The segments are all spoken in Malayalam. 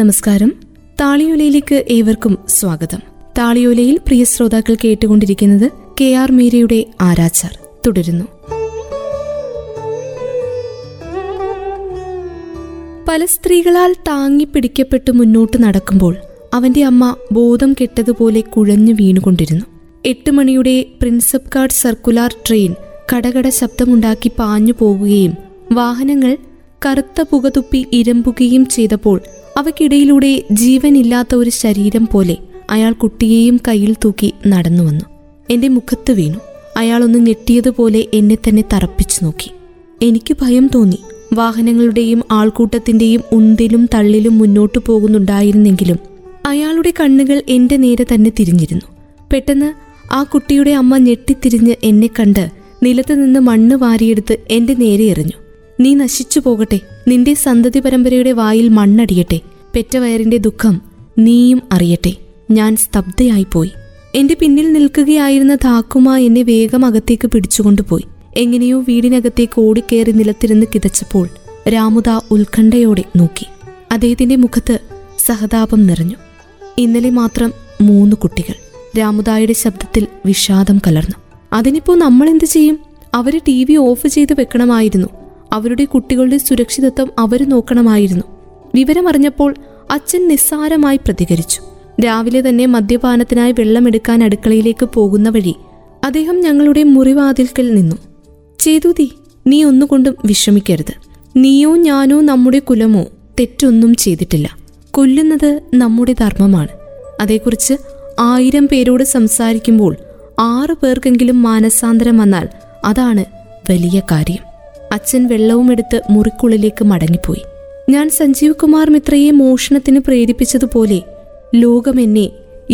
നമസ്കാരം. താളിയോലയിലേക്ക് ഏവർക്കും സ്വാഗതം. താളിയോലയിൽ പ്രിയ ശ്രോതാക്കൾ കേട്ടുകൊണ്ടിരിക്കുന്നത് കെ.ആർ. മീരയുടെ ആരാച്ചാർ തുടരുന്നു. പല സ്ത്രീകളാൽ താങ്ങിപ്പിടിക്കപ്പെട്ട് മുന്നോട്ട് നടക്കുമ്പോൾ അവന്റെ അമ്മ ബോധം കെട്ടതുപോലെ കുഴഞ്ഞു വീണുകൊണ്ടിരുന്നു. 8 മണിയുടെ പ്രിൻസപ്പ് കാർഡ് സർക്കുലാർ ട്രെയിൻ കടകട ശബ്ദമുണ്ടാക്കി പാഞ്ഞു പോകുകയും വാഹനങ്ങൾ കറുത്ത പുകതുപ്പി ഇരമ്പുകയും ചെയ്തപ്പോൾ അവയ്ക്കിടയിലൂടെ ജീവനില്ലാത്ത ഒരു ശരീരം പോലെ അയാൾ കുട്ടിയെയും കയ്യിൽ തൂക്കി നടന്നു വന്നു. എന്റെ മുഖത്ത് വീണു. അയാളൊന്ന് ഞെട്ടിയതുപോലെ എന്നെ തന്നെ തറപ്പിച്ചു നോക്കി. എനിക്ക് ഭയം തോന്നി. വാഹനങ്ങളുടെയും ആൾക്കൂട്ടത്തിന്റെയും ഉന്തിലും തള്ളിലും മുന്നോട്ടു പോകുന്നുണ്ടായിരുന്നെങ്കിലും അയാളുടെ കണ്ണുകൾ എന്റെ നേരെ തന്നെ തിരിഞ്ഞിരുന്നു. പെട്ടെന്ന് ആ കുട്ടിയുടെ അമ്മ ഞെട്ടിത്തിരിഞ്ഞ് എന്നെ കണ്ട് നിലത്ത് നിന്ന് മണ്ണ് വാരിയെടുത്ത് എന്റെ നേരെ എറിഞ്ഞു. "നീ നശിച്ചു പോകട്ടെ. നിന്റെ സന്തതി പരമ്പരയുടെ വായിൽ മണ്ണടിയട്ടെ. പെറ്റവയറിന്റെ ദുഃഖം നീയും അറിയട്ടെ." ഞാൻ സ്തബ്ധയായിപ്പോയി. എന്റെ പിന്നിൽ നിൽക്കുകയായിരുന്ന ധാക്കുമ എന്നെ വേഗം അകത്തേക്ക് പിടിച്ചുകൊണ്ടുപോയി. എങ്ങനെയോ വീടിനകത്തേക്ക് ഓടിക്കേറി നിലത്തിരുന്ന് കിതച്ചപ്പോൾ രാമുദ ഉത്കണ്ഠയോടെ നോക്കി. അദ്ദേഹത്തിന്റെ മുഖത്ത് സഹതാപം നിറഞ്ഞു. "ഇന്നലെ മാത്രം 3 കുട്ടികൾ രാമുദായുടെ ശബ്ദത്തിൽ വിഷാദം കലർന്നു. "അതിനിപ്പോ നമ്മളെന്ത് ചെയ്യും? അവര് TV ഓഫ് ചെയ്ത് വെക്കണമായിരുന്നു. അവരുടെ കുട്ടികളുടെ സുരക്ഷിതത്വം അവര് നോക്കണമായിരുന്നു." വിവരമറിഞ്ഞപ്പോൾ അച്ഛൻ നിസ്സാരമായി പ്രതികരിച്ചു. രാവിലെ തന്നെ മദ്യപാനത്തിനായി വെള്ളമെടുക്കാൻ അടുക്കളയിലേക്ക് പോകുന്ന വഴി അദ്ദേഹം ഞങ്ങളുടെ മുറിവാതിൽക്കൽ നിന്നു. "ചേതുതി, നീ ഒന്നുകൊണ്ടും വിഷമിക്കരുത്. നീയോ ഞാനോ നമ്മുടെ കുലമോ തെറ്റൊന്നും ചെയ്തിട്ടില്ല. കൊല്ലുന്നത് നമ്മുടെ ധർമ്മമാണ്. അതേക്കുറിച്ച് 1000 പേരോട് സംസാരിക്കുമ്പോൾ 6 പേർക്കെങ്കിലും മാനസാന്തരം വന്നാൽ അതാണ് വലിയ കാര്യം." അച്ഛൻ വെള്ളവുമെടുത്ത് മുറിക്കുള്ളിലേക്ക് മടങ്ങിപ്പോയി. ഞാൻ സഞ്ജീവ് കുമാർ മിത്രയെ മോഷണത്തിന് പ്രേരിപ്പിച്ചതുപോലെ ലോകമെന്നെ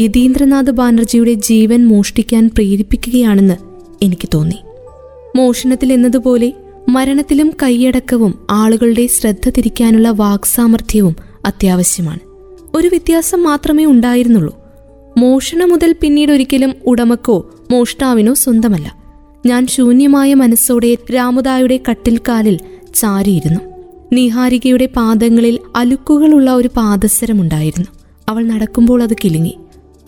യതീന്ദ്രനാഥ് ബാനർജിയുടെ ജീവൻ മോഷ്ടിക്കാൻ പ്രേരിപ്പിക്കുകയാണെന്ന് എനിക്ക് തോന്നി. മോഷണത്തിൽ എന്നതുപോലെ മരണത്തിലും കൈയടക്കവും ആളുകളുടെ ശ്രദ്ധ തിരിക്കാനുള്ള വാക്സാമർഥ്യവും അത്യാവശ്യമാണ്. ഒരു വ്യത്യാസം മാത്രമേ ഉണ്ടായിരുന്നുള്ളൂ. മോഷണം മുതൽ പിന്നീടൊരിക്കലും ഉടമക്കോ മോഷ്ടാവിനോ സ്വന്തമല്ല. ഞാൻ ശൂന്യമായ മനസ്സോടെ രാമുദായുടെ കട്ടിൽക്കാലിൽ ചാരിയിരുന്നു. നിഹാരികയുടെ പാദങ്ങളിൽ അലുക്കുകളുള്ള ഒരു പാദസരമുണ്ടായിരുന്നു. അവൾ നടക്കുമ്പോൾ അത് കിലുങ്ങി.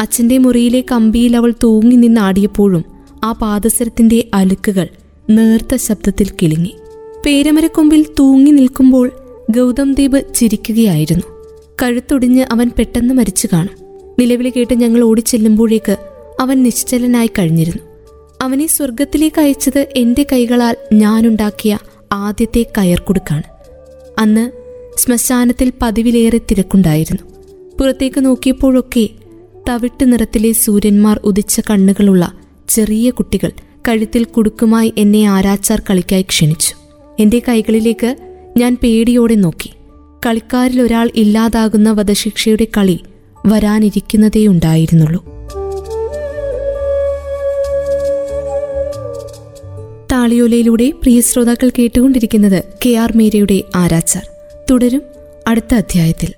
അച്ഛന്റെ മുറിയിലെ കമ്പിയിൽ അവൾ തൂങ്ങി നിന്നാടിയപ്പോഴും ആ പാദസരത്തിന്റെ അലുക്കുകൾ നേർത്ത ശബ്ദത്തിൽ കിലുങ്ങി. പേരമരക്കൊമ്പിൽ തൂങ്ങി നിൽക്കുമ്പോൾ ഗൗതം ദ്വീപ ചിരിക്കുകയായിരുന്നു. കഴുത്തൊടിഞ്ഞ് അവൻ പെട്ടെന്ന് മരിച്ചു കാണും. നിലവിളി കേട്ട് ഞങ്ങൾ ഓടിച്ചെല്ലുമ്പോഴേക്ക് അവൻ നിശ്ചലനായി കഴിഞ്ഞിരുന്നു. അവനെ സ്വർഗത്തിലേക്ക് അയച്ചത് എന്റെ കൈകളാൽ ഞാനുണ്ടാക്കിയ ആദ്യത്തെ കയർക്കുടുക്കാണ്. അന്ന് ശ്മശാനത്തിൽ പതിവിലേറെ തിരക്കുണ്ടായിരുന്നു. പുറത്തേക്ക് നോക്കിയപ്പോഴൊക്കെ തവിട്ട് നിറത്തിലെ സൂര്യന്മാർ ഉദിച്ച കണ്ണുകളുള്ള ചെറിയ കുട്ടികൾ കഴുത്തിൽ കുടുക്കുമായി എന്നെ ആരാച്ചാർ കളിക്കായി ക്ഷണിച്ചു. എന്റെ കൈകളിലേക്ക് ഞാൻ പേടിയോടെ നോക്കി. കളിക്കാരിലൊരാൾ ഇല്ലാതാകുന്ന വധശിക്ഷയുടെ കളി വരാനിരിക്കുന്നതേ ഉണ്ടായിരുന്നുള്ളൂ. താളിയോലയിലൂടെ പ്രിയ ശ്രോതാക്കൾ കേട്ടുകൊണ്ടിരിക്കുന്നത് കെ.ആർ. മീരയുടെ ആരാച്ചാർ തുടരും അടുത്ത അധ്യായത്തിൽ.